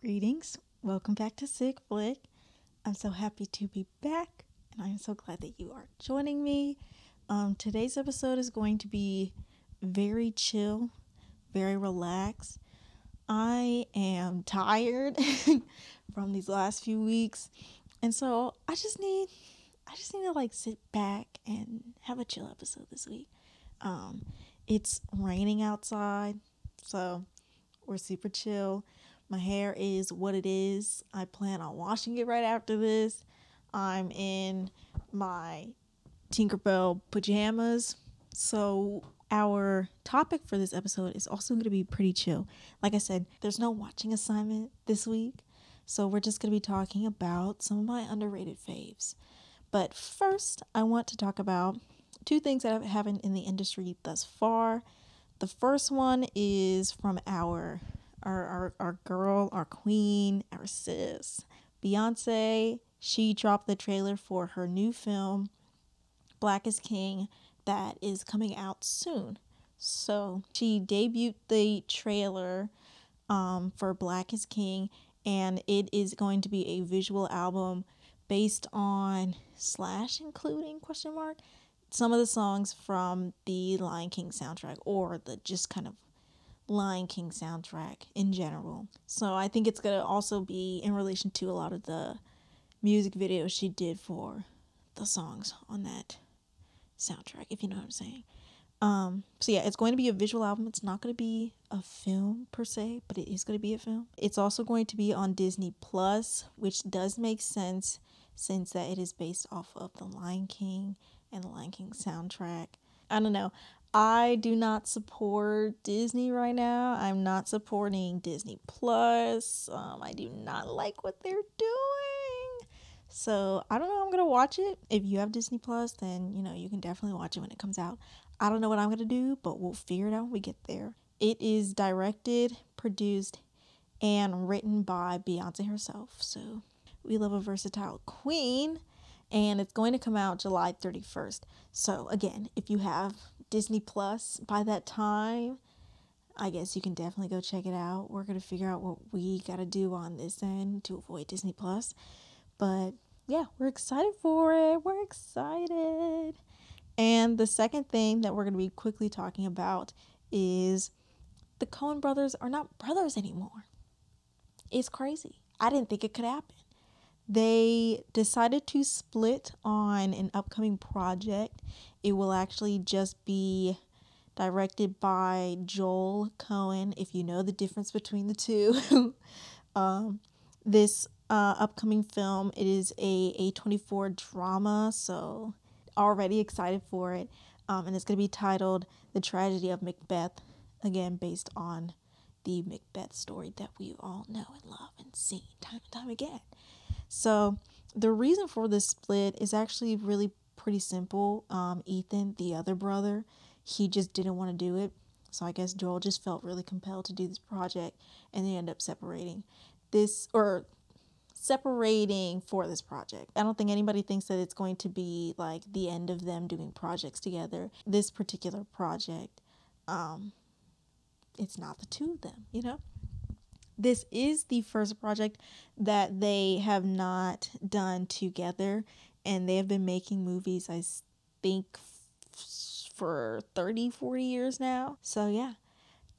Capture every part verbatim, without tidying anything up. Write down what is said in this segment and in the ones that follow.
Greetings, welcome back to Sick Flick. I'm so happy to be back and I'm so glad that you are joining me. Um, today's episode is going to be very chill, very relaxed. I am tired from these last few weeks and so I just need I just need to like sit back and have a chill episode this week. Um, it's raining outside, so we're super chill. My hair is what it is. I plan on washing it right after this. I'm in my Tinkerbell pajamas. So our topic for this episode is also going to be pretty chill. Like I said, there's no watching assignment this week. So we're just going to be talking about some of my underrated faves. But first, I want to talk about two things that have happened in the industry thus far. The first one is from our... Our, our our girl, our queen, our sis, Beyoncé. She dropped the trailer for her new film, Black is King, that is coming out soon. So she debuted the trailer um, for Black is King, and it is going to be a visual album based on slash including question mark some of the songs from the Lion King soundtrack, or the just kind of Lion King soundtrack in general. So I think it's gonna also be in relation to a lot of the music videos she did for the songs on that soundtrack, if you know what I'm saying. Um, so yeah, it's going to be a visual album. It's not gonna be a film per se, but it is gonna be a film. It's also going to be on Disney Plus, which does make sense since that it is based off of the Lion King and the Lion King soundtrack. I don't know. I do not support Disney right now. I'm not supporting Disney Plus. Um, I do not like what they're doing. So I don't know. I'm going to watch it. If you have Disney Plus, then, you know, you can definitely watch it when it comes out. I don't know what I'm going to do, but we'll figure it out when we get there. It is directed, produced, and written by Beyoncé herself. So we love a versatile queen. And it's going to come out July thirty-first. So again, if you have Disney Plus by that time, I guess you can definitely go check it out. We're going to figure out what we got to do on this end to avoid Disney Plus. But yeah, we're excited for it. We're excited. And the second thing that we're going to be quickly talking about is the Coen brothers are not brothers anymore. It's crazy. I didn't think it could happen. They decided to split on an upcoming project. It will actually just be directed by Joel Coen, if you know the difference between the two. um, this uh, upcoming film, it is a A twenty-four drama, so already excited for it. Um, and it's going to be titled The Tragedy of Macbeth, again, based on the Macbeth story that we all know and love and see time and time again. So the reason for this split is actually really pretty simple. Um, Ethan, the other brother, he just didn't want to do it. So I guess Joel just felt really compelled to do this project and they end up separating this or separating for this project. I don't think anybody thinks that it's going to be like the end of them doing projects together. This particular project, um, it's not the two of them, you know? This is the first project that they have not done together, and they have been making movies, I think, f- for thirty, forty years now. So yeah,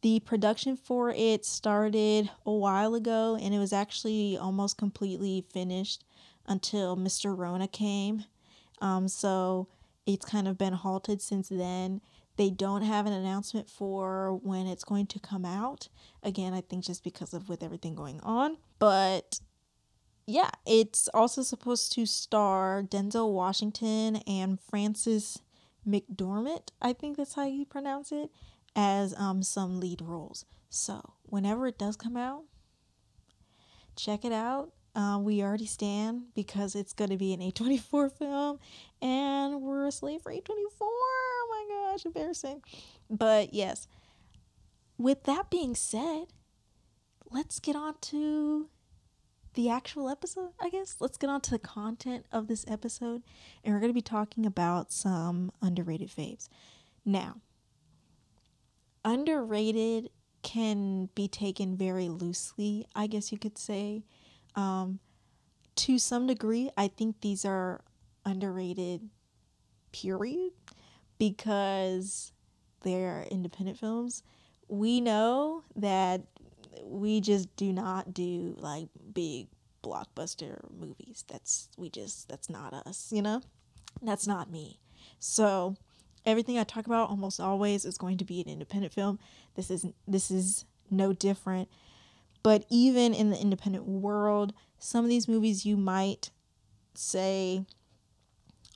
the production for it started a while ago, and it was actually almost completely finished until Mister Rona came. Um, so it's kind of been halted since then. They don't have an announcement for when it's going to come out. Again, I think just because of with everything going on. But yeah, it's also supposed to star Denzel Washington and Frances McDormand, I think that's how you pronounce it, as um some lead roles. So whenever it does come out, check it out. Uh, we already stand because it's going to be an A twenty-four film and we're a slave for A twenty-four. Oh my gosh, embarrassing. But yes, with that being said, let's get on to the actual episode, I guess. Let's get on to the content of this episode. And we're going to be talking about some underrated faves. Now, underrated can be taken very loosely, I guess you could say. Um, to some degree, I think these are underrated, period, because they're independent films. We know that we just do not do like big blockbuster movies. That's we just that's not us, you know? That's not me. So everything I talk about almost always is going to be an independent film. This is this is no different. But even in the independent world, some of these movies you might say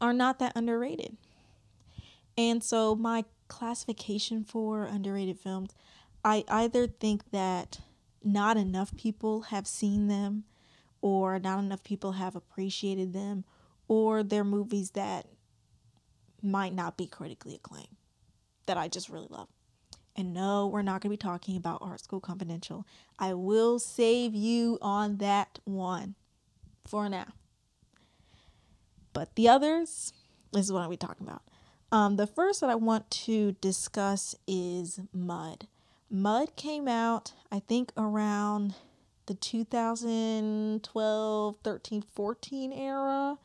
are not that underrated. And so my classification for underrated films, I either think that not enough people have seen them, or not enough people have appreciated them, or they're movies that might not be critically acclaimed, that I just really love. And no, we're not going to be talking about Art School Confidential. I will save you on that one for now. But the others, this is what I'll be talking about. Um, the first that I want to discuss is Mud. Mud came out, I think, around the two thousand twelve, thirteen, fourteen era,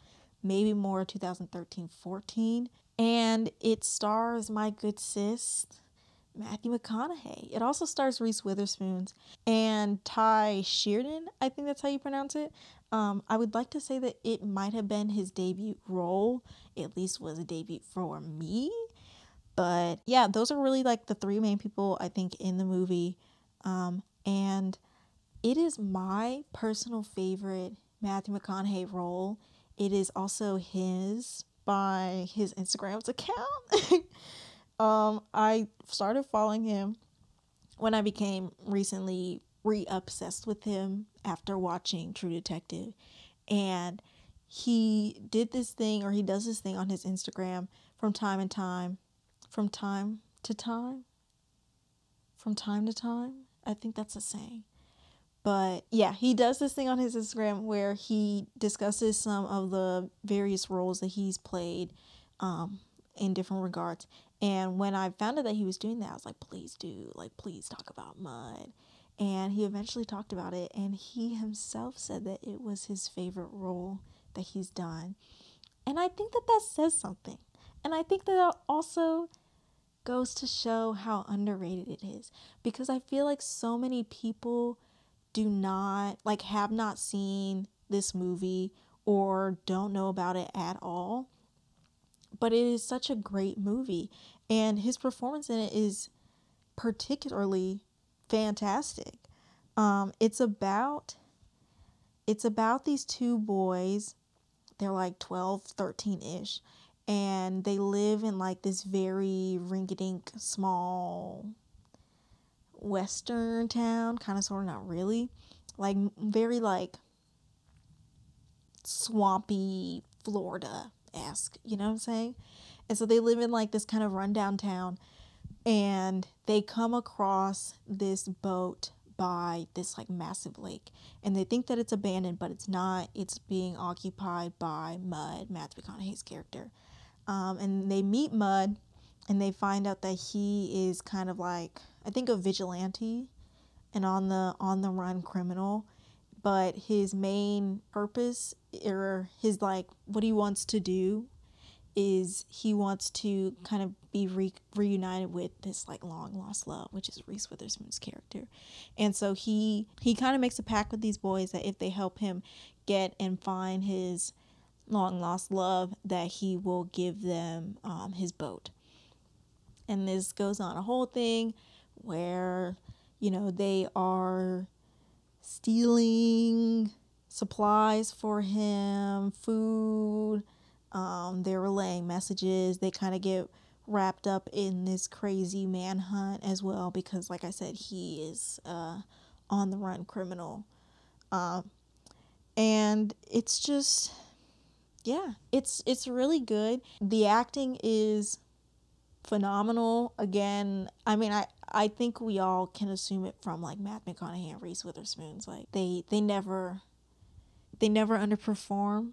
maybe more two thousand thirteen, fourteen. And it stars my good sis, Matthew McConaughey. It also stars Reese Witherspoon and Ty Sheridan, I think that's how you pronounce it. Um, I would like to say that it might have been his debut role, at least was a debut for me. But yeah, those are really like the three main people I think in the movie. Um, and it is my personal favorite Matthew McConaughey role. It is also his by his Instagram's account. um, I started following him when I became recently re-obsessed with him after watching True Detective, and he did this thing, or he does this thing on his Instagram from time and time, from time to time, from time to time, I think that's a saying, but yeah, he does this thing on his Instagram where he discusses some of the various roles that he's played um, in different regards, and when I found out that he was doing that, I was like, please do, like, please talk about Mud. And he eventually talked about it, and he himself said that it was his favorite role that he's done. And I think that that says something. And I think that also goes to show how underrated it is, because I feel like so many people do not, like, have not seen this movie or don't know about it at all. But it is such a great movie, and his performance in it is particularly fantastic. Um, it's about, it's about these two boys. They're like twelve, thirteen ish. And they live in like this very rinky-dink, small Western town, kind of sort of, not really, like very like swampy Florida-esque, you know what I'm saying? And so they live in like this kind of rundown town. And they come across this boat by this like massive lake, and they think that it's abandoned, but it's not. It's being occupied by Mud, Matthew McConaughey's character. Um, and they meet Mud, and they find out that he is kind of like, I think, a vigilante, and on the on the run criminal. But his main purpose, or his like what he wants to do, is he wants to kind of be re- reunited with this like long lost love, which is Reese Witherspoon's character. And so he he kind of makes a pact with these boys that if they help him get and find his long lost love, that he will give them um, his boat. And this goes on a whole thing where, you know, they are stealing supplies for him, food. Um, they're relaying messages. They kind of get wrapped up in this crazy manhunt as well, because like I said, he is uh, on the run criminal. Um, and it's just, yeah, it's, it's really good. The acting is phenomenal. Again, I mean, I, I think we all can assume it from like Matthew McConaughey and Reese Witherspoon's, like they, they never, they never underperform,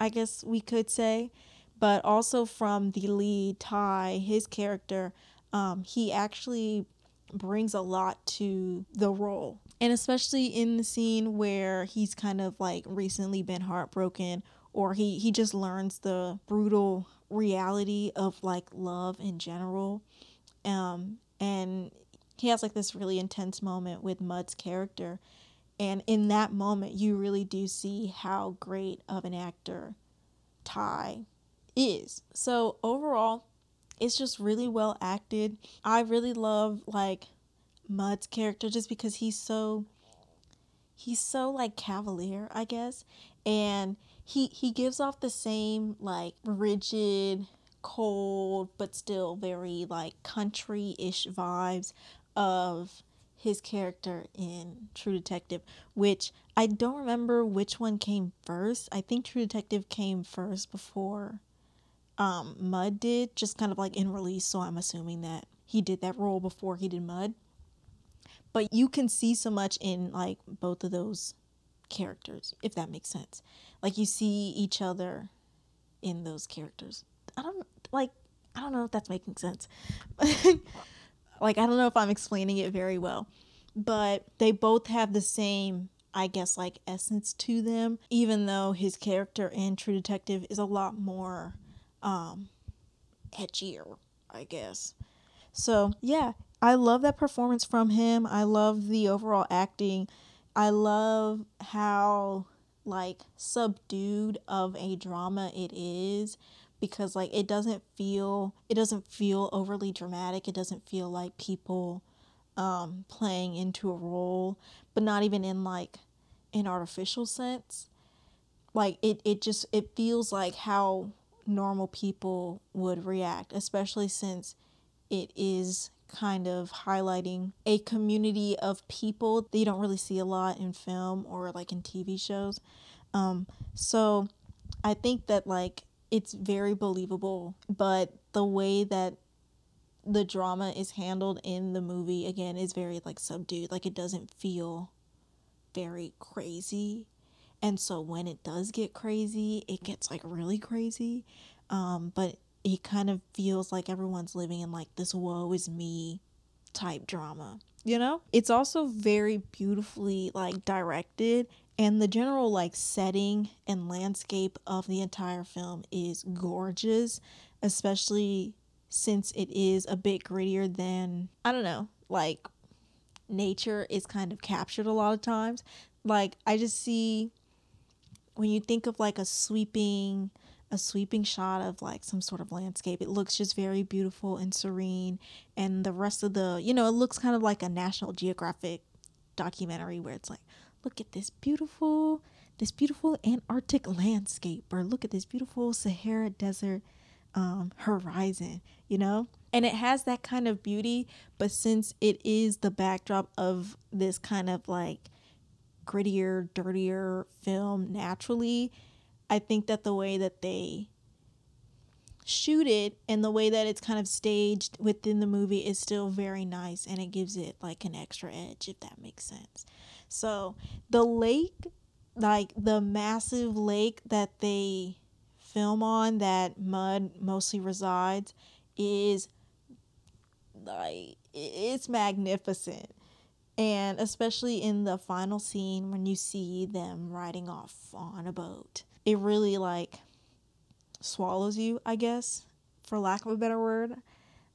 I guess we could say. But also from the lead, Ty, his character, um, he actually brings a lot to the role. And especially in the scene where he's kind of like recently been heartbroken, or he, he just learns the brutal reality of like love in general. Um, and he has like this really intense moment with Mudd's character. And in that moment, you really do see how great of an actor Ty is. So overall, it's just really well acted. I really love like Mudd's character just because he's so, he's so like cavalier, I guess. And he, he gives off the same like rigid, cold, but still very like country-ish vibes of his character in True Detective, which I don't remember which one came first. I think True Detective came first before um, Mudd did, just kind of like in release, so I'm assuming that he did that role before he did Mudd. But you can see so much in like both of those characters, if that makes sense. Like you see each other in those characters. I don't like, I don't know if that's making sense. Like, I don't know if I'm explaining it very well, but they both have the same, I guess, like essence to them, even though his character in True Detective is a lot more um, edgier, I guess. So, yeah, I love that performance from him. I love the overall acting. I love how, like, subdued of a drama it is. Because like it doesn't feel it doesn't feel overly dramatic. It doesn't feel like people um, playing into a role, but not even in like an artificial sense. Like it, it just it feels like how normal people would react, especially since it is kind of highlighting a community of people that you don't really see a lot in film or like in T V shows. Um, so I think that like it's very believable, but the way that the drama is handled in the movie, again, is very, like, subdued. Like, it doesn't feel very crazy. And so when it does get crazy, it gets, like, really crazy. Um, but it kind of feels like everyone's living in, like, this woe is me type drama, you know? It's also very beautifully, like, directed. And the general like setting and landscape of the entire film is gorgeous, especially since it is a bit grittier than, I don't know, like nature is kind of captured a lot of times. Like I just see when you think of like a sweeping, a sweeping shot of like some sort of landscape, it looks just very beautiful and serene. And the rest of the, you know, it looks kind of like a National Geographic documentary where it's like, look at this beautiful, this beautiful Antarctic landscape, or look at this beautiful Sahara Desert um, horizon, you know? And it has that kind of beauty, but since it is the backdrop of this kind of like grittier, dirtier film naturally, I think that the way that they shoot it and the way that it's kind of staged within the movie is still very nice, and it gives it like an extra edge, if that makes sense. So the lake, like the massive lake that they film on that Mudd mostly resides, is like, it's magnificent. And especially in the final scene when you see them riding off on a boat, it really like swallows you, I guess, for lack of a better word,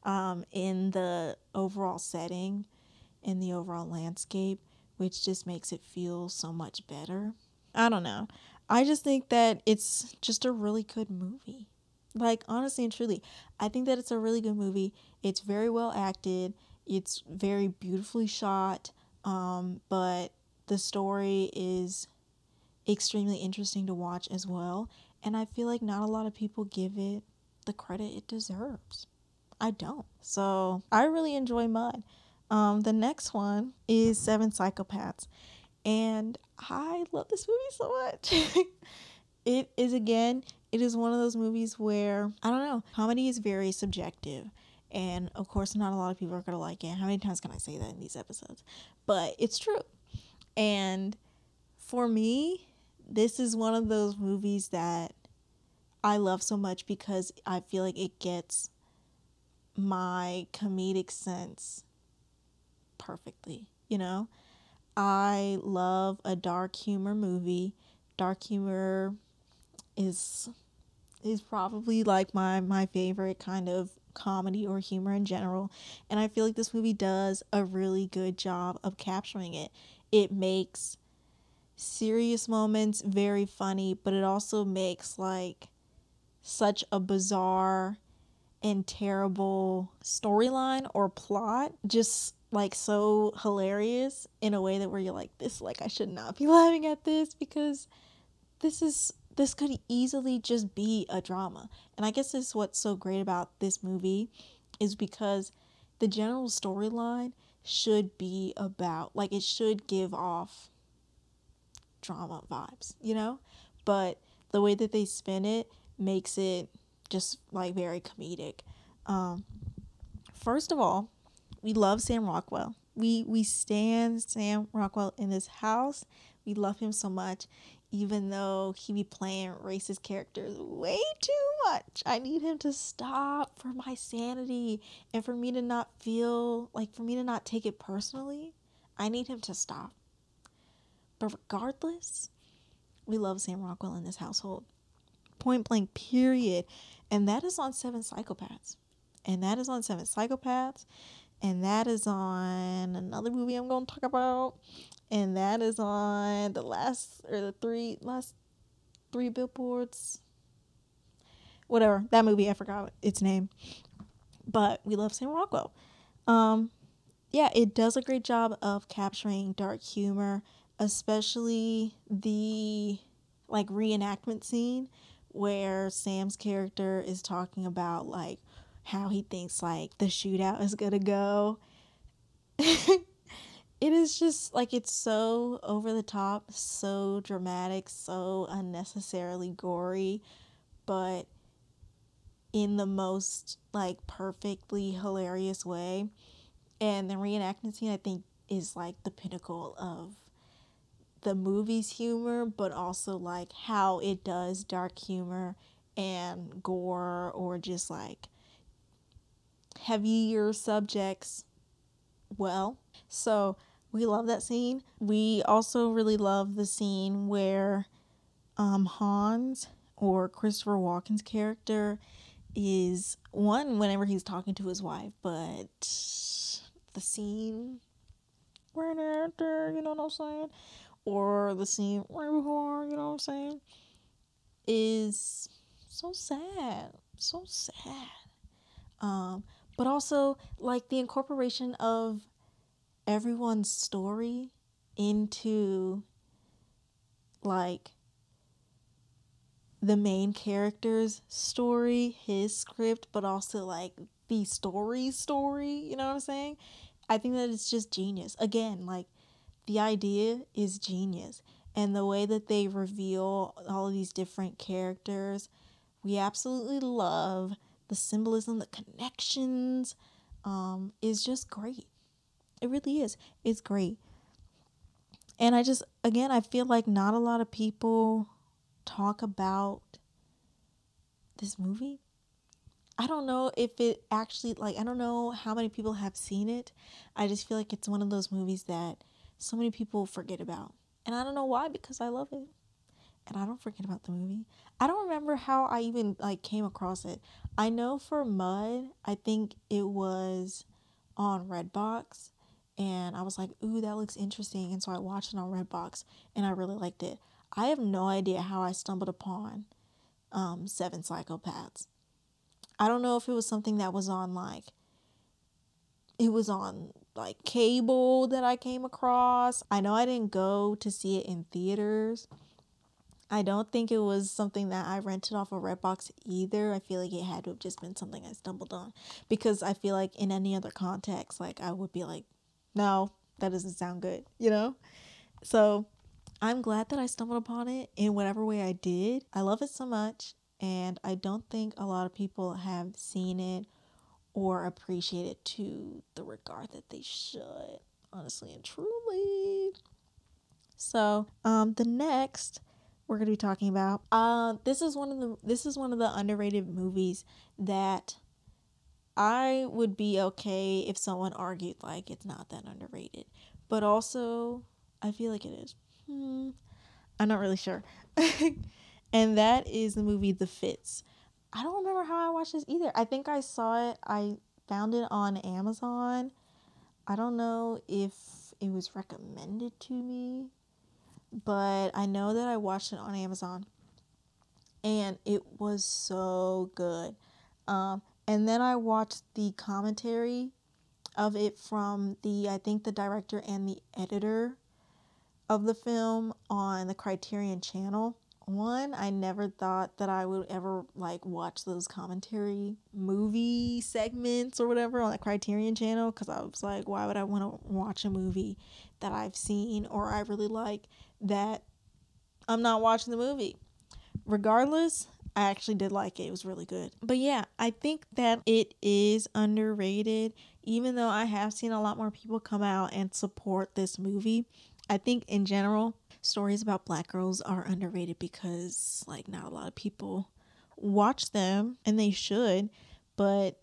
um, in the overall setting, in the overall landscape, which just makes it feel so much better. I don't know. I just think that it's just a really good movie. Like, honestly and truly, I think that it's a really good movie. It's very well acted. It's very beautifully shot. Um, but the story is extremely interesting to watch as well. And I feel like not a lot of people give it the credit it deserves. I don't. So I really enjoy Mudd. Um, the next one is Seven Psychopaths. And I love this movie so much. It is, again, it is one of those movies where, I don't know, comedy is very subjective. And of course, not a lot of people are going to like it. How many times can I say that in these episodes? But it's true. And for me, this is one of those movies that I love so much because I feel like it gets my comedic sense perfectly, you know? I love a dark humor movie. Dark humor is is probably like my, my favorite kind of comedy or humor in general. And I feel like this movie does a really good job of capturing it. It makes serious moments very funny, but it also makes like such a bizarre and terrible storyline or plot just like so hilarious in a way that where you're like, this, like, I should not be laughing at this because this is this could easily just be a drama. And I guess this is what's so great about this movie, is because the general storyline should be about, like, it should give off drama vibes, you know? But the way that they spin it makes it just, like, very comedic. Um, first of all, we love Sam Rockwell. We, we stan Sam Rockwell in this house. We love him so much, even though he be playing racist characters way too much. I need him to stop for my sanity and for me to not feel, like, for me to not take it personally. I need him to stop. But regardless, we love Sam Rockwell in this household. Point blank, period. And that is on Seven Psychopaths. And that is on Seven Psychopaths. And that is on another movie I'm going to talk about. And that is on the last, or the three, last three billboards. Whatever. That movie, I forgot its name. But we love Sam Rockwell. Um, yeah, it does a great job of capturing dark humor, especially the, like, reenactment scene where Sam's character is talking about, like, how he thinks, like, the shootout is gonna go. It is just, like, it's so over the top, so dramatic, so unnecessarily gory, but in the most, like, perfectly hilarious way. And the reenactment scene, I think, is, like, the pinnacle of the movie's humor, but also, like, how it does dark humor and gore or just, like, heavier subjects well. So we love that scene. We also really love the scene where um Hans, or Christopher Walken's character, is one whenever he's talking to his wife, but the scene right after, you know what I'm saying, or the scene right before, you know what I'm saying, is so sad. So sad. Um, but also, like, the incorporation of everyone's story into, like, the main character's story, his script, but also, like, the story's story, you know what I'm saying? I think that it's just genius. Again, like, the idea is genius. And the way that they reveal all of these different characters, we absolutely love. The symbolism, the connections, um, is just great. It really is. It's great. And I just, again, I feel like not a lot of people talk about this movie. I don't know if it actually, like, I don't know how many people have seen it. I just feel like it's one of those movies that so many people forget about. And I don't know why, because I love it. And I don't forget about the movie. I don't remember how I even, like, came across it. I know for Mud, I think it was on Redbox. And I was like, ooh, that looks interesting. And so I watched it on Redbox. And I really liked it. I have no idea how I stumbled upon um, Seven Psychopaths. I don't know if it was something that was on, like, it was on, like, cable that I came across. I know I didn't go to see it in theaters. I don't think it was something that I rented off of Redbox either. I feel like it had to have just been something I stumbled on, because I feel like in any other context, like, I would be like, no, that doesn't sound good, you know? So I'm glad that I stumbled upon it in whatever way I did. I love it so much, and I don't think a lot of people have seen it or appreciate it to the regard that they should, honestly and truly. So um, the next we're gonna be talking about. Uh, this is one of the this is one of the underrated movies that I would be okay if someone argued like it's not that underrated, but also I feel like it is. Hmm, I'm not really sure. And that is the movie The Fits. I don't remember how I watched this either. I think I saw it. I found it on Amazon. I don't know if it was recommended to me, but I know that I watched it on Amazon and it was so good. Um, and then I watched the commentary of it from the, I think the director and the editor of the film on the Criterion channel. One, I never thought that I would ever like watch those commentary movie segments or whatever on the Criterion channel, because I was like, why would I want to watch a movie that I've seen or I really like that I'm not watching the movie? Regardless, I actually did like it. It was really good. But yeah, I think that it is underrated, even though I have seen a lot more people come out and support this movie. I think in general, stories about Black girls are underrated because like not a lot of people watch them, and they should, but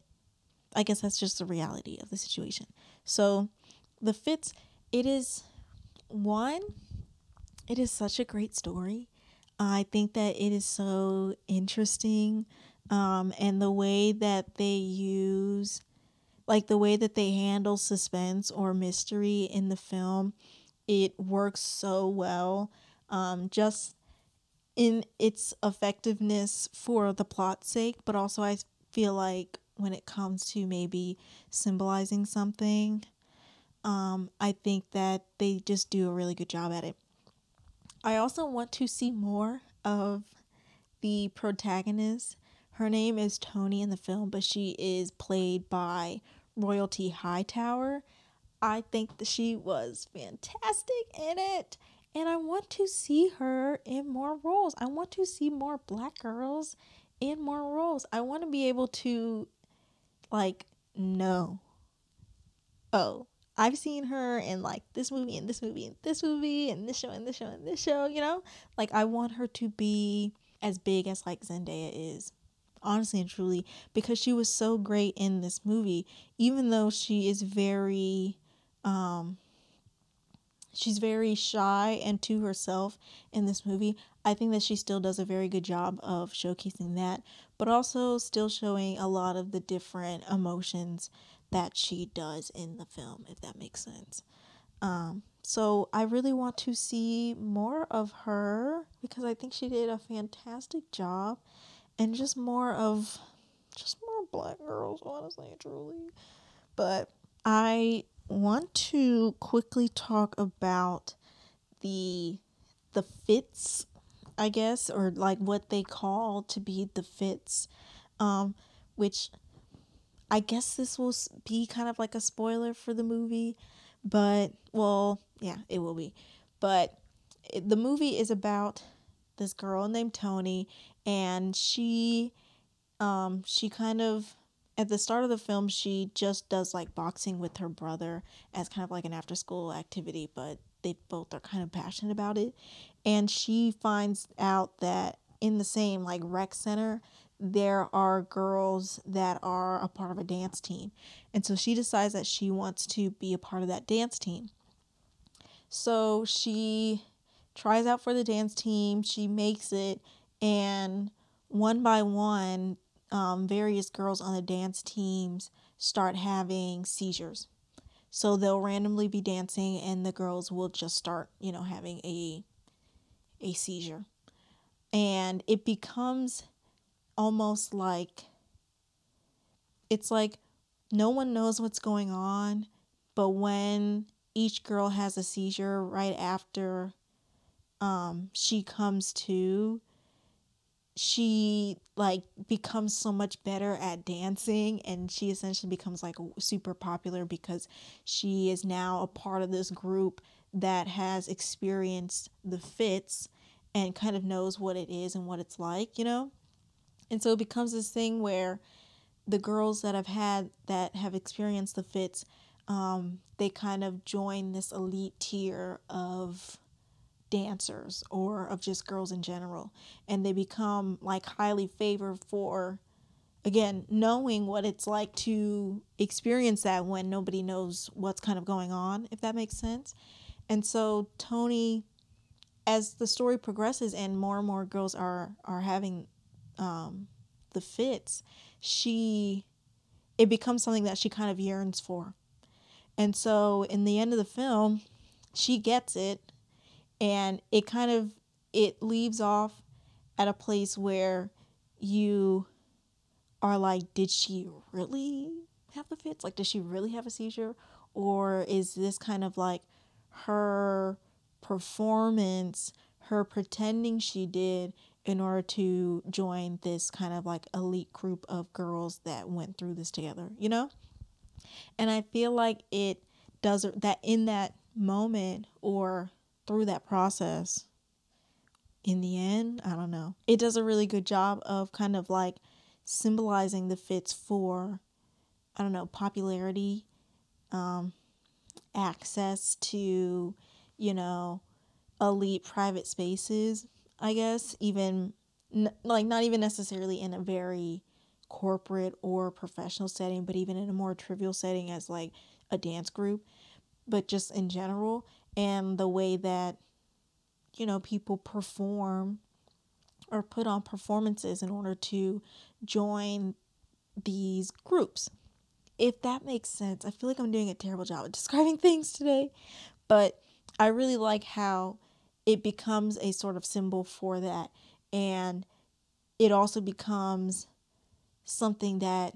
I guess that's just the reality of the situation. So The Fits, it is one, it is such a great story. I think that it is so interesting, um, and the way that they use, like the way that they handle suspense or mystery in the film, it works so well, um, just in its effectiveness for the plot's sake, but also I feel like when it comes to maybe symbolizing something, um, I think that they just do a really good job at it. I also want to see more of the protagonist. Her name is Toni in the film, but she is played by Royalty Hightower. I think that she was fantastic in it, and I want to see her in more roles. I want to see more Black girls in more roles. I want to be able to, like, know, oh, I've seen her in, like, this movie and this movie and this movie and this show and this show and this show, you know? Like, I want her to be as big as, like, Zendaya is. Honestly and truly, because she was so great in this movie, even though she is very... Um, she's very shy and to herself in this movie. I think that she still does a very good job of showcasing that, but also still showing a lot of the different emotions that she does in the film, if that makes sense. Um, so I really want to see more of her because I think she did a fantastic job, and just more of, just more Black girls, honestly and truly. But I want to quickly talk about the the fits, I guess, or like what they call to be the fits, um, which I guess this will be kind of like a spoiler for the movie, but, well, yeah, it will be, but it, the movie is about this girl named Toni, and she, um, she kind of, at the start of the film, she just does like boxing with her brother as kind of like an after school activity, but they both are kind of passionate about it. And she finds out that in the same like rec center, there are girls that are a part of a dance team. And so she decides that she wants to be a part of that dance team. So she tries out for the dance team. She makes it, and one by one, Um, various girls on the dance teams start having seizures. So they'll randomly be dancing and the girls will just start, you know, having a a seizure. And it becomes almost like, it's like no one knows what's going on, but when each girl has a seizure right after um, she comes to, she like becomes so much better at dancing, and she essentially becomes like super popular because she is now a part of this group that has experienced the fits and kind of knows what it is and what it's like, you know? And so it becomes this thing where the girls that have had that have experienced the fits, um, they kind of join this elite tier of dancers or of just girls in general, and they become like highly favored for again, knowing what it's like to experience that when nobody knows what's kind of going on, if that makes sense. And so Tony, as the story progresses and more and more girls are, are having um, the fits, she, it becomes something that she kind of yearns for. And so in the end of the film, she gets it, and it kind of, it leaves off at a place where you are like, did she really have the fits? Like, does she really have a seizure? Or is this kind of like her performance, her pretending she did in order to join this kind of like elite group of girls that went through this together, you know? And I feel like it does that in that moment or through that process. In the end, I don't know. It does a really good job of kind of like symbolizing the fits for, I don't know, popularity, um, access to, you know, elite private spaces, I guess, even n- like not even necessarily in a very corporate or professional setting, but even in a more trivial setting as like a dance group, but just in general, and the way that, you know, people perform or put on performances in order to join these groups. If that makes sense. I feel like I'm doing a terrible job of describing things today, but I really like how it becomes a sort of symbol for that. And it also becomes something that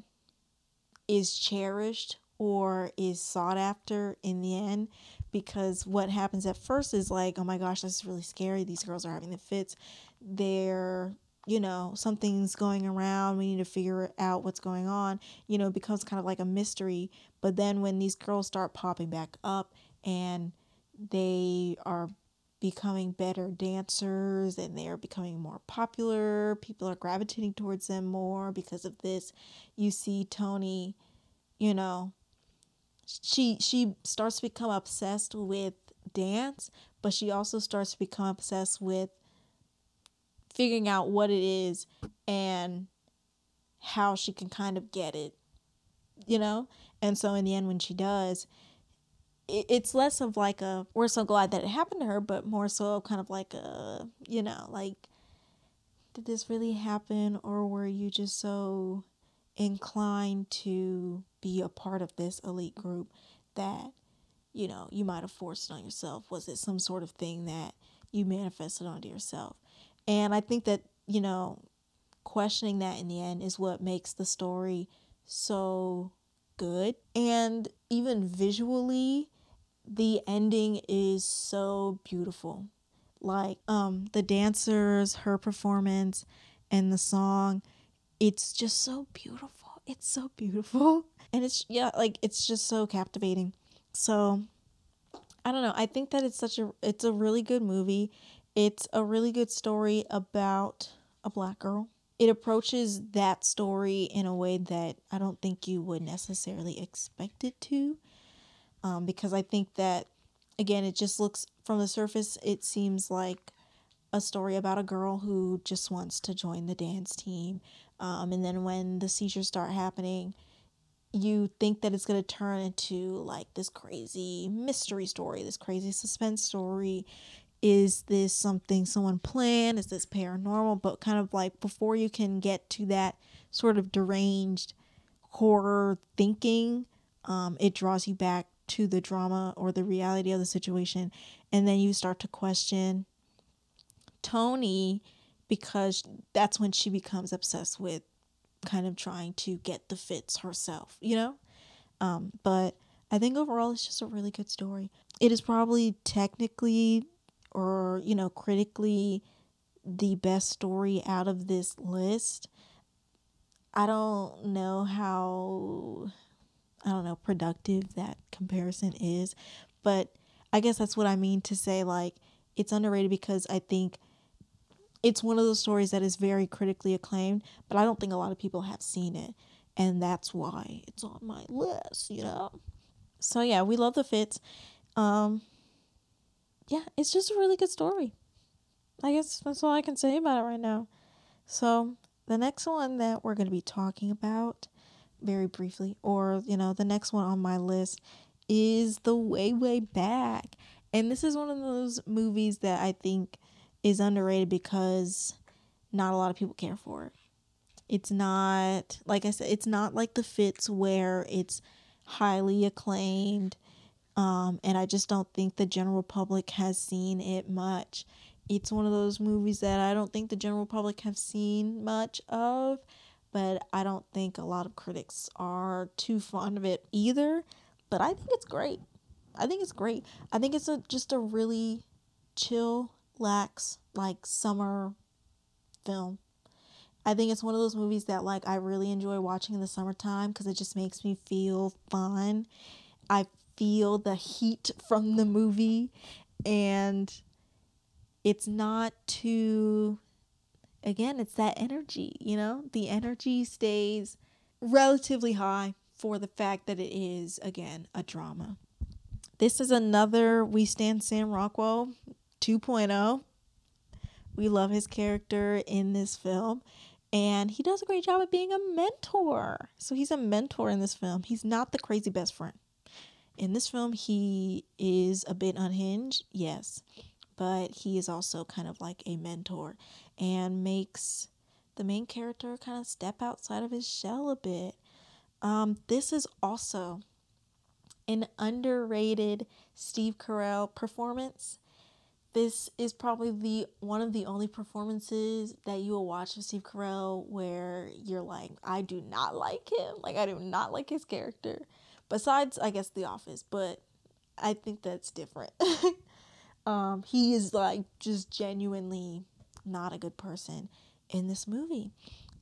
is cherished or is sought after in the end. Because what happens at first is like, oh my gosh, this is really scary. These girls are having the fits. They're, you know, something's going around. We need to figure out what's going on. You know, it becomes kind of like a mystery. But then when these girls start popping back up and they are becoming better dancers and they're becoming more popular, people are gravitating towards them more because of this. You see Tony, you know, She she starts to become obsessed with dance, but she also starts to become obsessed with figuring out what it is and how she can kind of get it, you know? And so in the end, when she does, it, it's less of like a, we're so glad that it happened to her, but more so kind of like a, you know, like, did this really happen, or were you just so inclined to be a part of this elite group that, you know, you might have forced it on yourself? Was it some sort of thing that you manifested onto yourself? And I think that, you know, questioning that in the end is what makes the story so good. And even visually, the ending is so beautiful. Like, um, the dancers, her performance, and the song, it's just so beautiful. It's so beautiful. And it's, yeah, like, it's just so captivating. So, I don't know. I think that it's such a, it's a really good movie. It's a really good story about a Black girl. It approaches that story in a way that I don't think you would necessarily expect it to. Um, because I think that, again, it just looks, from the surface, it seems like a story about a girl who just wants to join the dance team. Um, and then when the seizures start happening, you think that it's going to turn into like this crazy mystery story, this crazy suspense story. Is this something someone planned? Is this paranormal? But kind of like before you can get to that sort of deranged horror thinking, um, it draws you back to the drama or the reality of the situation. And then you start to question Tony, because that's when she becomes obsessed with kind of trying to get the fits herself, you know? Um, but I think overall it's just a really good story. It is probably technically or, you know, critically the best story out of this list. I don't know how, I don't know, productive that comparison is, but I guess that's what I mean to say, like, it's underrated because I think it's one of those stories that is very critically acclaimed, but I don't think a lot of people have seen it, and that's why it's on my list, you know? So yeah, we love The Fits. Um, yeah, it's just a really good story. I guess that's all I can say about it right now. So The next one that we're going to be talking about very briefly, or, you know, the next one on my list is The Way Way Back. And this is one of those movies that I think is underrated because not a lot of people care for it. It's not, like I said, it's not like The Fits where it's highly acclaimed. Um, and I just don't think the general public has seen it much. It's one of those movies that I don't think the general public have seen much of, but I don't think a lot of critics are too fond of it either. But I think it's great. I think it's great. I think it's a, just a really chill, lax, like summer film. I think it's one of those movies that like I really enjoy watching in the summertime because it just makes me feel fun. I feel the heat from the movie, and it's not too, again, it's that energy, you know? The energy stays relatively high for the fact that it is, again, a drama. This is another We Stan Sam Rockwell two point oh. We love his character in this film, and he does a great job of being a mentor. So he's a mentor in this film. He's not the crazy best friend. In this film, he is a bit unhinged, yes, but he is also kind of like a mentor and makes the main character kind of step outside of his shell a bit. Um, this is also an underrated Steve Carell performance. This is probably the one of the only performances that you will watch with Steve Carell where you're like, I do not like him. Like, I do not like his character. Besides, I guess, The Office. But I think that's different. um, he is, like, just genuinely not a good person in this movie.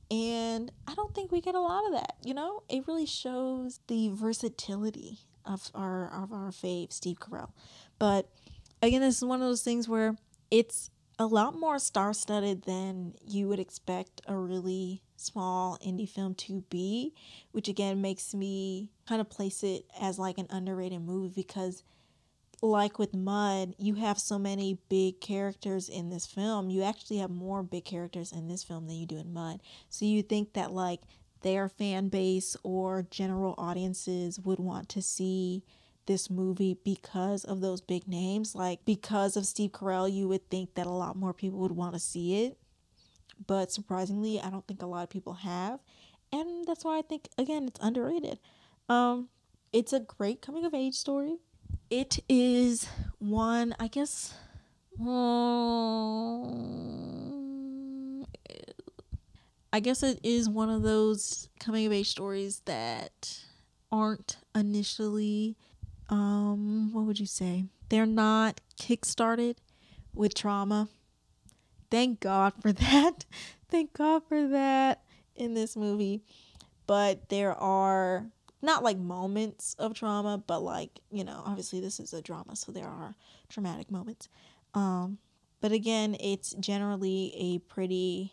And I don't think we get a lot of that, you know? It really shows the versatility of our, of our fave, Steve Carell. But again, this is one of those things where it's a lot more star-studded than you would expect a really small indie film to be, which again makes me kind of place it as like an underrated movie because like with Mud, you have so many big characters in this film. You actually have more big characters in this film than you do in Mud. So you think that like their fan base or general audiences would want to see this movie because of those big names, like because of Steve Carell, you would think that a lot more people would want to see it, but surprisingly I don't think a lot of people have, and that's why I think again it's underrated. Um it's a great coming of age story. It is one, I guess, um, I guess it is one of those coming of age stories that aren't initially Um, what would you say? They're not kickstarted with trauma. Thank God for that. Thank God for that in this movie. But there are not like moments of trauma, but like, you know, obviously this is a drama, so there are traumatic moments. Um, but again, it's generally a pretty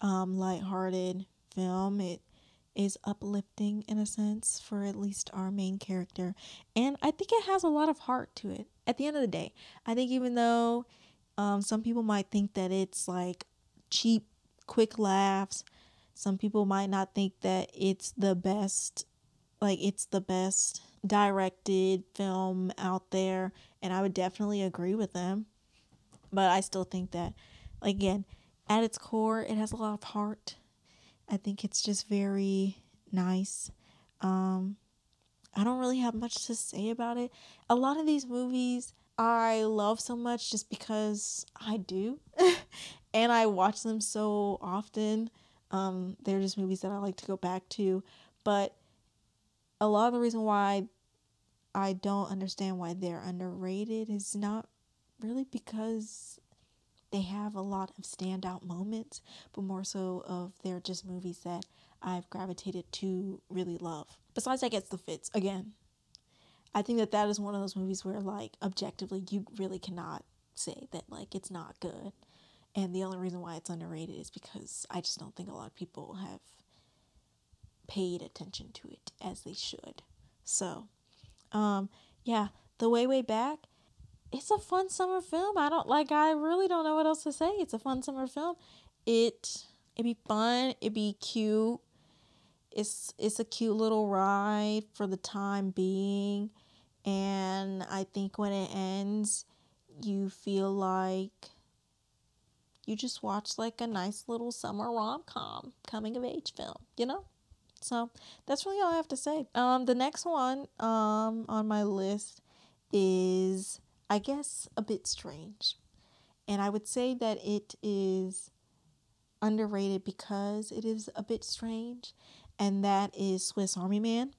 um, lighthearted film. It is uplifting in a sense for at least our main character, and I think it has a lot of heart to it at the end of the day. I think even though um, some people might think that it's like cheap quick laughs, some people might not think that it's the best like it's the best directed film out there, and I would definitely agree with them, but I still think that again at its core it has a lot of heart. I think it's just very nice. Um, I don't really have much to say about it. A lot of these movies I love so much just because I do. And I watch them so often. Um, they're just movies that I like to go back to. But a lot of the reason why I don't understand why they're underrated is not really because they have a lot of standout moments, but more so of they're just movies that I've gravitated to really love. Besides, I guess, The Fits, again. I think that that is one of those movies where, like, objectively, you really cannot say that, like, it's not good. And the only reason why it's underrated is because I just don't think a lot of people have paid attention to it as they should. So, um, yeah, The Way Way Back. It's a fun summer film. I don't like, I really don't know what else to say. It's a fun summer film. It it'd be fun. It'd be cute. It's it's a cute little ride for the time being. And I think when it ends, you feel like you just watched like a nice little summer rom-com, coming of age film, you know? So that's really all I have to say. Um, the next one um, on my list is, I guess, a bit strange. And I would say that it is underrated because it is a bit strange. And that is Swiss Army Man.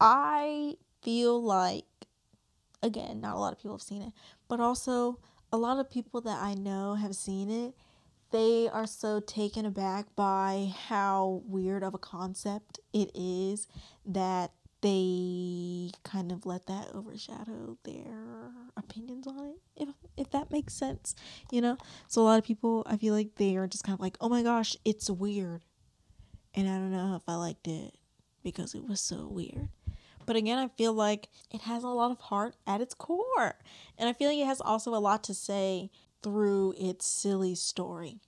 I feel like, again, not a lot of people have seen it, but also a lot of people that I know have seen it. They are so taken aback by how weird of a concept it is that they kind of let that overshadow their opinions on it, if if that makes sense, you know? So a lot of people, I feel like they are just kind of like, oh my gosh, it's weird. And I don't know if I liked it because it was so weird. But again, I feel like it has a lot of heart at its core. And I feel like it has also a lot to say through its silly story,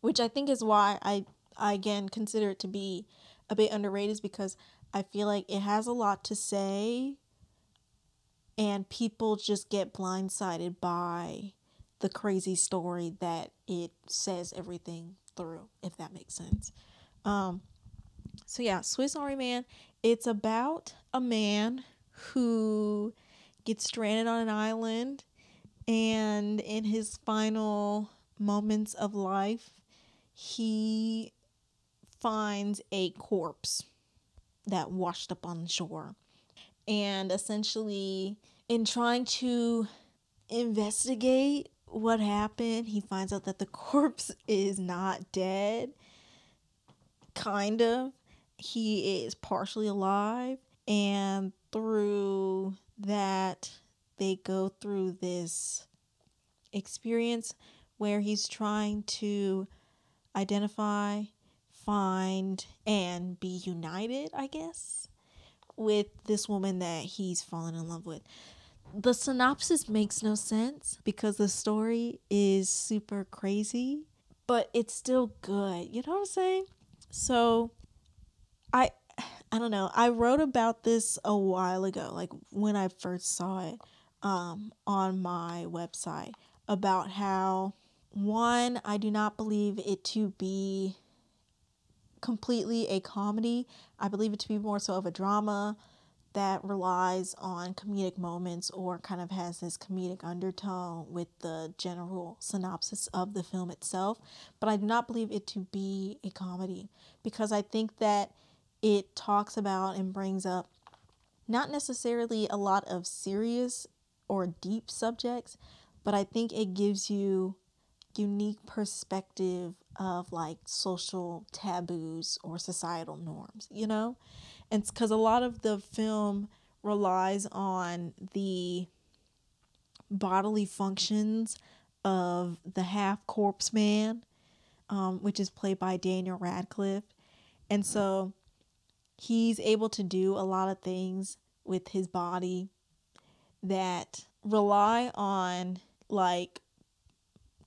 which I think is why I, I again consider it to be a bit underrated, is because I feel like it has a lot to say and people just get blindsided by the crazy story that it says everything through, if that makes sense. Um, so yeah, Swiss Army Man, it's about a man who gets stranded on an island, and in his final moments of life, he finds a corpse that washed up on the shore. And essentially, in trying to investigate what happened, he finds out that the corpse is not dead. Kind of. He is partially alive. And through that, they go through this experience where he's trying to identify, find, and be united, I guess, with this woman that he's fallen in love with. The synopsis makes no sense because the story is super crazy, but it's still good. You know what I'm saying? So I I don't know. I wrote about this a while ago, like when I first saw it. Um, on my website, about how, one, I do not believe it to be completely a comedy. I believe it to be more so of a drama that relies on comedic moments or kind of has this comedic undertone with the general synopsis of the film itself. But I do not believe it to be a comedy because I think that it talks about and brings up not necessarily a lot of serious or deep subjects, but I think it gives you unique perspective of like social taboos or societal norms, you know? And it's because a lot of the film relies on the bodily functions of the half-corpse man, um, which is played by Daniel Radcliffe. And so he's able to do a lot of things with his body that rely on like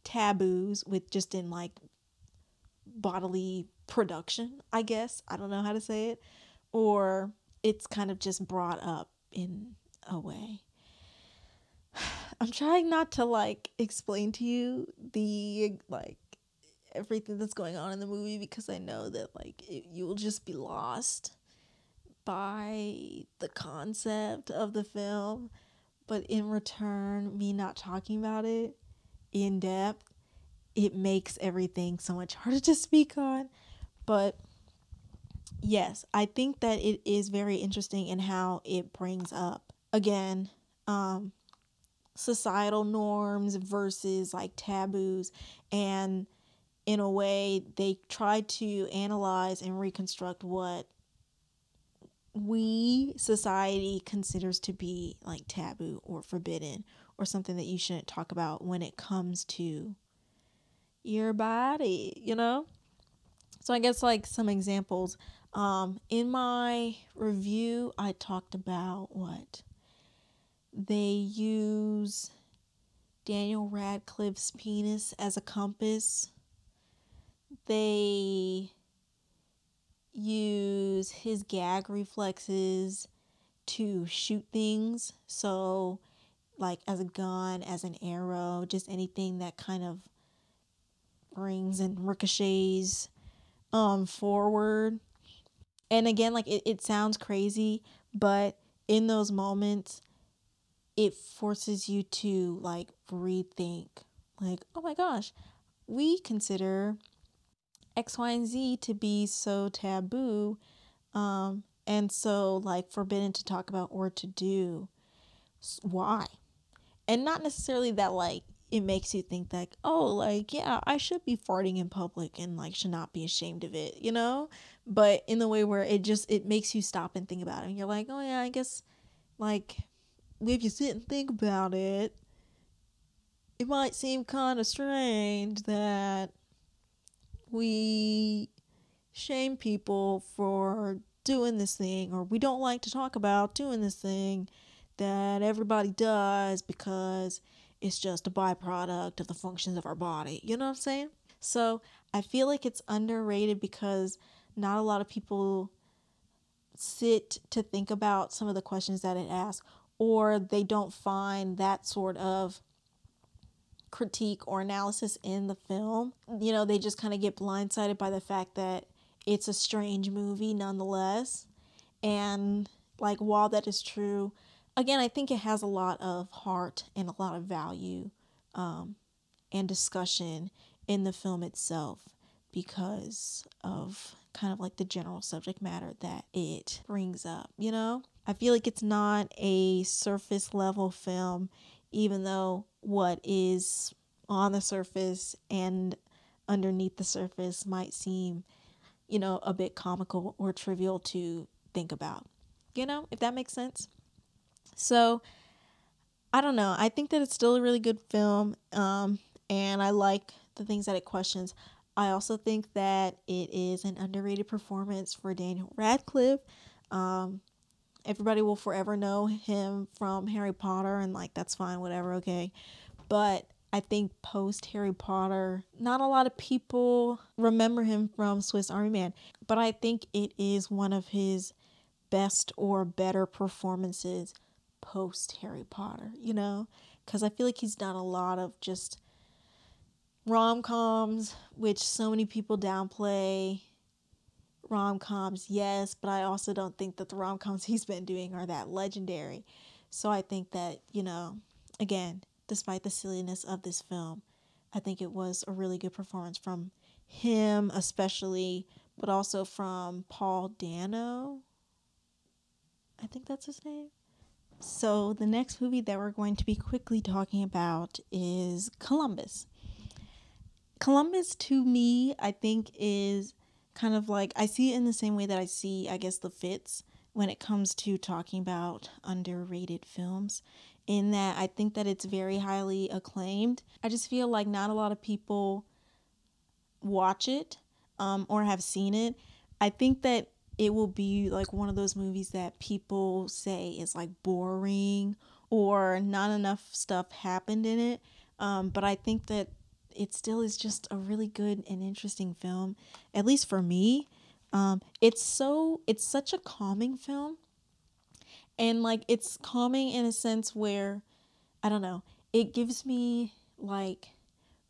taboos with just in like bodily production, I guess. I don't know how to say it. Or it's kind of just brought up in a way. I'm trying not to like explain to you the like everything that's going on in the movie because I know that like it, you will just be lost by the concept of the film. But in return, me not talking about it in depth, it makes everything so much harder to speak on. But yes, I think that it is very interesting in how it brings up, again, um, societal norms versus like taboos. And in a way, they try to analyze and reconstruct what we, society, considers to be like taboo or forbidden or something that you shouldn't talk about when it comes to your body, you know? So I guess like some examples. Um, in my review, I talked about what they use Daniel Radcliffe's penis as a compass. they use his gag reflexes to shoot things. So, like, as a gun, as an arrow, just anything that kind of rings and ricochets um, forward. And again, like, it, it sounds crazy, but in those moments, it forces you to, like, rethink. Like, oh my gosh, we consider X, Y, and Z to be so taboo um, and so, like, forbidden to talk about or to do. Why? And not necessarily that, like, it makes you think like, oh, like, yeah, I should be farting in public and, like, should not be ashamed of it, you know? But in the way where it just, it makes you stop and think about it. And you're like, oh yeah, I guess, like, if you sit and think about it, it might seem kind of strange that we shame people for doing this thing, or we don't like to talk about doing this thing that everybody does because it's just a byproduct of the functions of our body. You know what I'm saying? So I feel like it's underrated because not a lot of people sit to think about some of the questions that it asks, or they don't find that sort of critique or analysis in the film. You know, they just kind of get blindsided by the fact that it's a strange movie nonetheless. And, like, while that is true, again, I think it has a lot of heart and a lot of value um, and discussion in the film itself because of kind of like the general subject matter that it brings up, you know? I feel like it's not a surface level film, even though what is on the surface and underneath the surface might seem, you know, a bit comical or trivial to think about, you know, if that makes sense. So, I don't know. I think that it's still a really good film, um, and I like the things that it questions. I also think that it is an underrated performance for Daniel Radcliffe. Um, everybody will forever know him from Harry Potter, and, like, that's fine, whatever, okay. But I think post-Harry Potter, not a lot of people remember him from Swiss Army Man, but I think it is one of his best or better performances post Harry Potter, you know, because I feel like he's done a lot of just rom-coms, which so many people downplay rom-coms, yes, but I also don't think that the rom-coms he's been doing are that legendary. So I think that, you know, again, despite the silliness of this film, I think it was a really good performance from him especially, but also from Paul Dano. I think that's his name. So the next movie that we're going to be quickly talking about is Columbus. Columbus, to me, I think is kind of like, I see it in the same way that I see, I guess, The Fits when it comes to talking about underrated films, in that I think that it's very highly acclaimed. I just feel like not a lot of people watch it um, or have seen it. I think that it will be like one of those movies that people say is like boring or not enough stuff happened in it. Um, but I think that it still is just a really good and interesting film, at least for me. Um, it's so, it's such a calming film, and like, it's calming in a sense where, I don't know, it gives me like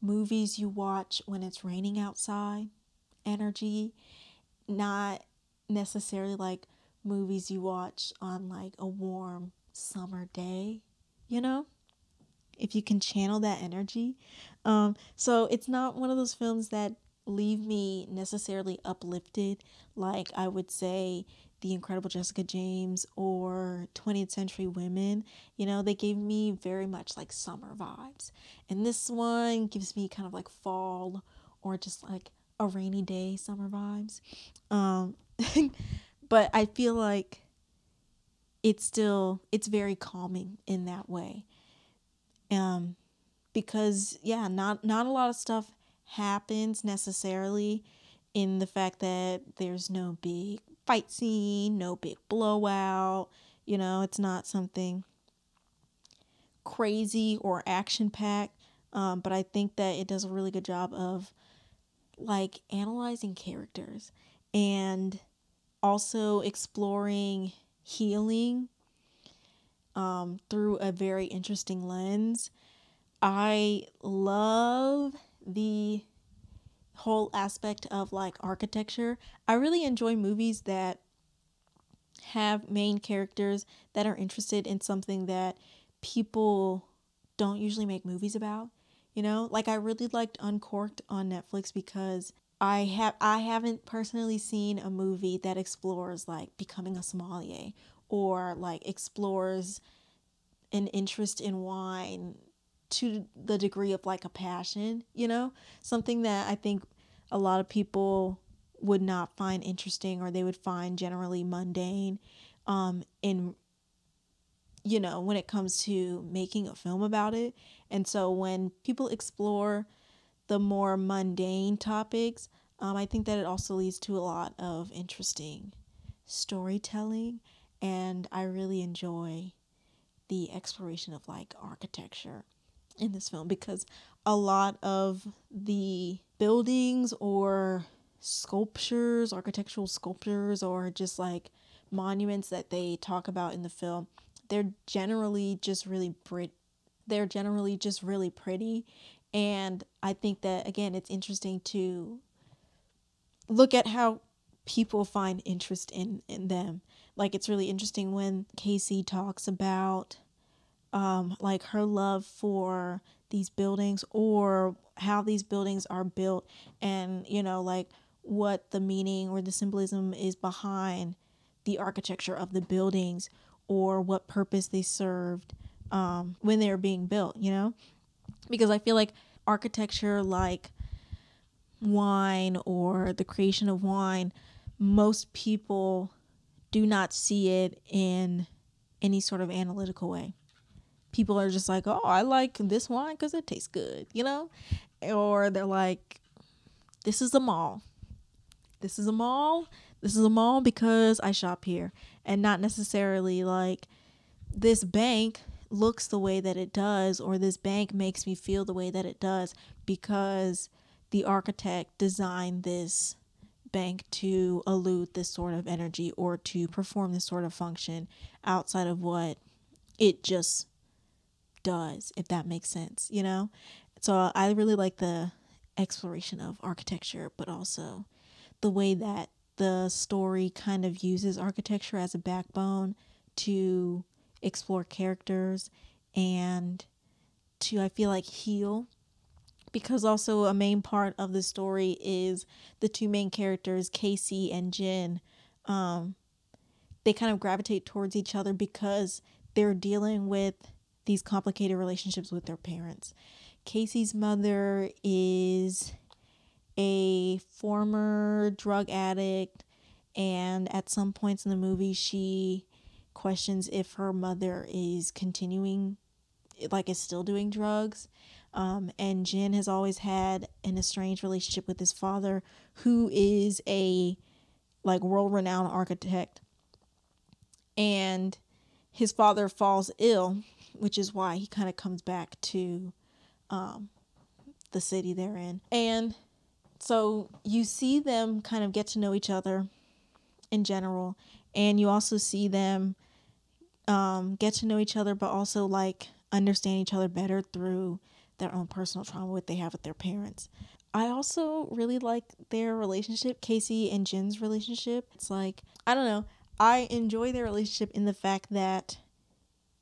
movies you watch when it's raining outside energy, not necessarily like movies you watch on like a warm summer day, you know, if you can channel that energy. Um, so it's not one of those films that leave me necessarily uplifted, like I would say The Incredible Jessica James or twentieth century women, you know, they gave me very much like summer vibes. And this one gives me kind of like fall or just like a rainy day summer vibes. Um, but I feel like it's still, it's very calming in that way. Um, because yeah, not, not a lot of stuff happens necessarily, in the fact that there's no big fight scene, no big blowout, you know, it's not something crazy or action packed. Um, but I think that it does a really good job of like analyzing characters and also exploring healing um, through a very interesting lens. I love the whole aspect of like architecture. I really enjoy movies that have main characters that are interested in something that people don't usually make movies about, you know? Like I really liked Uncorked on Netflix because I have I haven't personally seen a movie that explores like becoming a sommelier or like explores an interest in wine to the degree of like a passion, you know, something that I think a lot of people would not find interesting, or they would find generally mundane um, in, you know, when it comes to making a film about it. And so when people explore the more mundane topics, um, I think that it also leads to a lot of interesting storytelling. And I really enjoy the exploration of like architecture in this film, because a lot of the buildings or sculptures, architectural sculptures, or just like monuments that they talk about in the film, they're generally just really pretty. They're generally just really pretty. And I think that, again, it's interesting to look at how people find interest in, in them. Like, it's really interesting when Casey talks about um, like her love for these buildings, or how these buildings are built, and, you know, like what the meaning or the symbolism is behind the architecture of the buildings, or what purpose they served um, when they were being built, you know, because I feel like architecture, like wine or the creation of wine, most people do not see it in any sort of analytical way. People are just like, oh, I like this wine because it tastes good, you know, or they're like, this is a mall. This is a mall. This is a mall because I shop here. And not necessarily like, this bank looks the way that it does, or this bank makes me feel the way that it does because the architect designed this bank to elude this sort of energy, or to perform this sort of function outside of what it just does, if that makes sense, you know? So I really like the exploration of architecture, but also the way that the story kind of uses architecture as a backbone to explore characters and to, I feel like, heal. Because also a main part of the story is the two main characters, Casey and Jen, um, they kind of gravitate towards each other because they're dealing with these complicated relationships with their parents. Casey's mother is a former drug addict, and at some points in the movie she questions if her mother is continuing, like is still doing drugs. Um, and Jen has always had an estranged relationship with his father, who is a like world-renowned architect. And his father falls ill, which is why he kind of comes back to um, the city they're in. And so you see them kind of get to know each other in general. And you also see them um, get to know each other, but also like understand each other better through their own personal trauma that they have with their parents. I also really like their relationship, Casey and Jen's relationship. It's like, I don't know, I enjoy their relationship in the fact that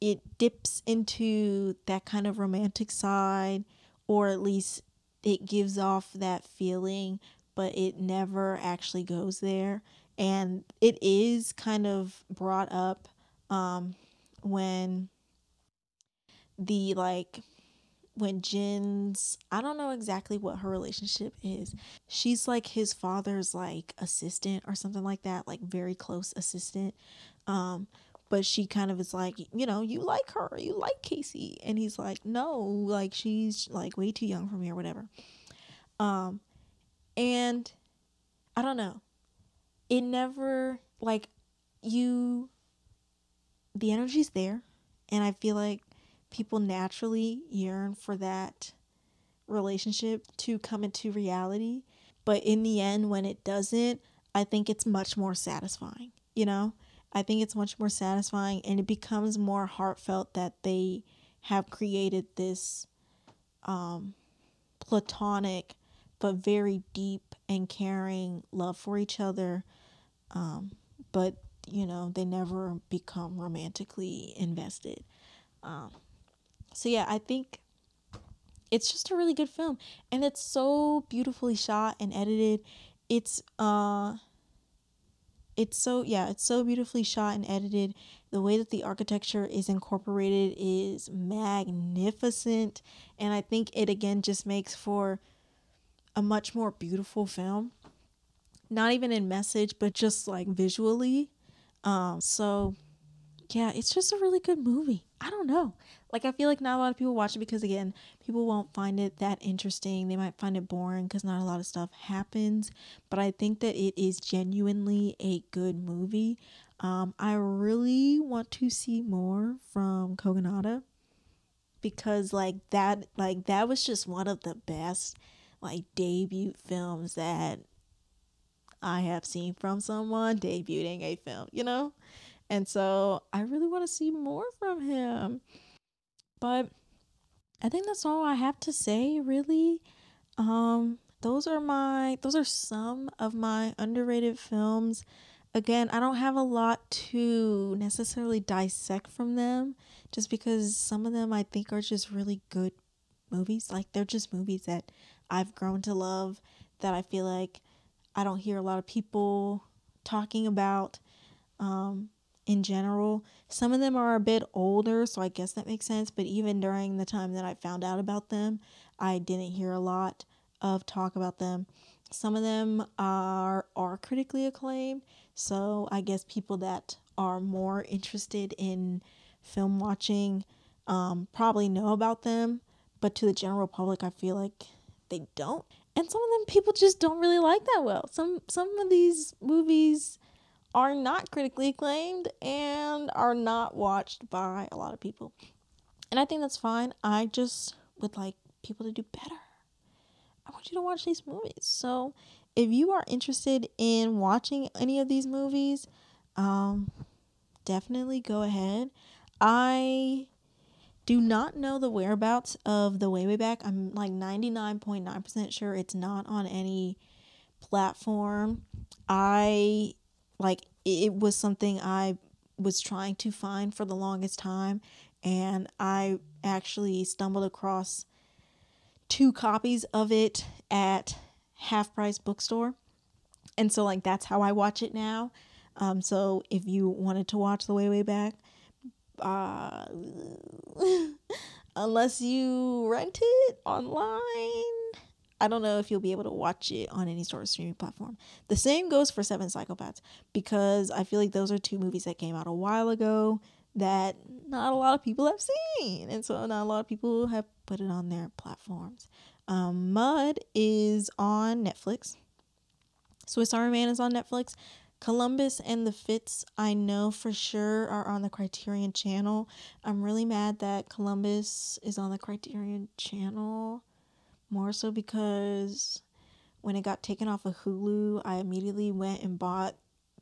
it dips into that kind of romantic side, or at least it gives off that feeling, but it never actually goes there. And it is kind of brought up um, when the, like, when Jen's, I don't know exactly what her relationship is. She's like his father's, like, assistant or something like that, like very close assistant. Um, but she kind of is like, you know, you like her, you like Casey. And he's like, no, like, she's like way too young for me or whatever. Um, and I don't know. It never, like, you, the energy's there, and I feel like people naturally yearn for that relationship to come into reality. But in the end, when it doesn't, I think it's much more satisfying, you know? I think it's much more satisfying, and it becomes more heartfelt that they have created this um, platonic but very deep and caring love for each other. Um, but, you know, they never become romantically invested. Um, so, yeah, I think it's just a really good film. And it's so beautifully shot and edited. It's... uh. It's so, yeah, it's so beautifully shot and edited. The way that the architecture is incorporated is magnificent. And I think it, again, just makes for a much more beautiful film. Not even in message, but just, like, visually. Um, so, yeah, it's just a really good movie. I don't know. Like, I feel like not a lot of people watch it because, again, people won't find it that interesting. They might find it boring because not a lot of stuff happens. But I think that it is genuinely a good movie. Um, I really want to see more from Koganada because, like, that, like, that was just one of the best, like, debut films that I have seen from someone debuting a film, you know? And so I really want to see more from him. But I think that's all I have to say, really. Um, those are my, those are some of my underrated films. Again, I don't have a lot to necessarily dissect from them just because some of them I think are just really good movies. Like, they're just movies that I've grown to love that I feel like I don't hear a lot of people talking about. Um, in general, some of them are a bit older, so I guess that makes sense. But even during the time that I found out about them, I didn't hear a lot of talk about them. Some of them are are critically acclaimed, so I guess people that are more interested in film watching um, probably know about them. But to the general public, I feel like they don't. And some of them people just don't really like that well. Some some of these movies are not critically acclaimed and are not watched by a lot of people. And I think that's fine. I just would like people to do better. I want you to watch these movies. So if you are interested in watching any of these movies, um, definitely go ahead. I do not know the whereabouts of The Way Way Back. I'm like ninety-nine point nine percent sure it's not on any platform. I... Like, it was something I was trying to find for the longest time, and I actually stumbled across two copies of it at Half Price Bookstore, and so, like, that's how I watch it now. Um, so if you wanted to watch The Way Way Back, uh, unless you rent it online, I don't know if you'll be able to watch it on any sort of streaming platform. The same goes for Seven Psychopaths, because I feel like those are two movies that came out a while ago that not a lot of people have seen. And so not a lot of people have put it on their platforms. Um, Mud is on Netflix. Swiss Army Man is on Netflix. Columbus and The Fits, I know for sure, are on the Criterion channel. I'm really mad that Columbus is on the Criterion channel. More so because when it got taken off of Hulu, I immediately went and bought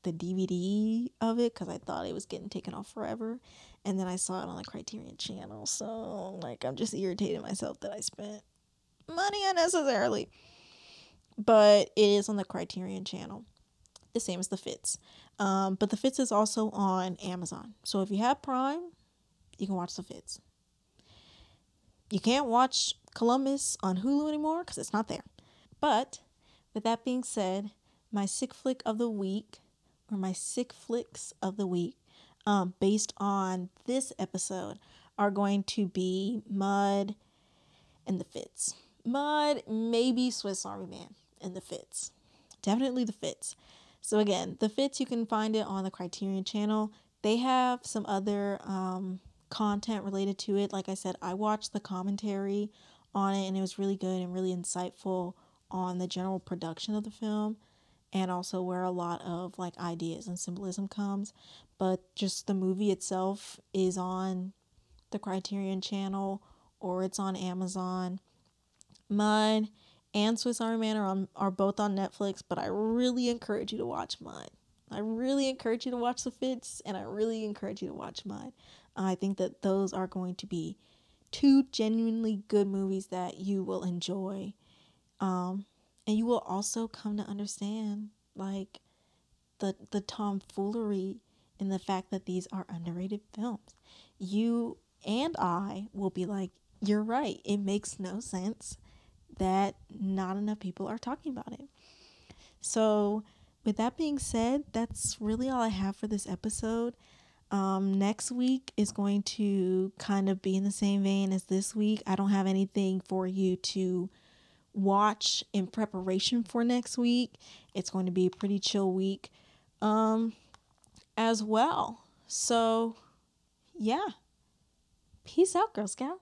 the D V D of it because I thought it was getting taken off forever. And then I saw it on the Criterion channel. So, like, I'm just irritated myself that I spent money unnecessarily. But it is on the Criterion channel. The same as The Fits. Um, but The Fits is also on Amazon. So if you have Prime, you can watch The Fits. You can't watch Columbus on Hulu anymore because it's not there. But with that being said, my sick flick of the week, or my sick flicks of the week, um, based on this episode, are going to be Mud and The Fits. Mud, maybe Swiss Army Man, and The Fits. Definitely The Fits. So again, The Fits, you can find it on the Criterion channel. They have some other um, content related to it. Like I said, I watched the commentary on it, and it was really good and really insightful on the general production of the film, and also where a lot of, like, ideas and symbolism comes. But just the movie itself is on the Criterion channel, or it's on Amazon. Mud and Swiss Army Man are on, are both on Netflix, but I really encourage you to watch mine. I really encourage you to watch The Fits, and I really encourage you to watch mine. I think that those are going to be two genuinely good movies that you will enjoy. Um, and you will also come to understand, like, the the tomfoolery and the fact that these are underrated films. You and I will be like, you're right. It makes no sense that not enough people are talking about it. So with that being said, that's really all I have for this episode. Um, next week is going to kind of be in the same vein as this week. I don't have anything for you to watch in preparation for next week. It's going to be a pretty chill week, um, as well. So yeah, peace out, Girl Scout.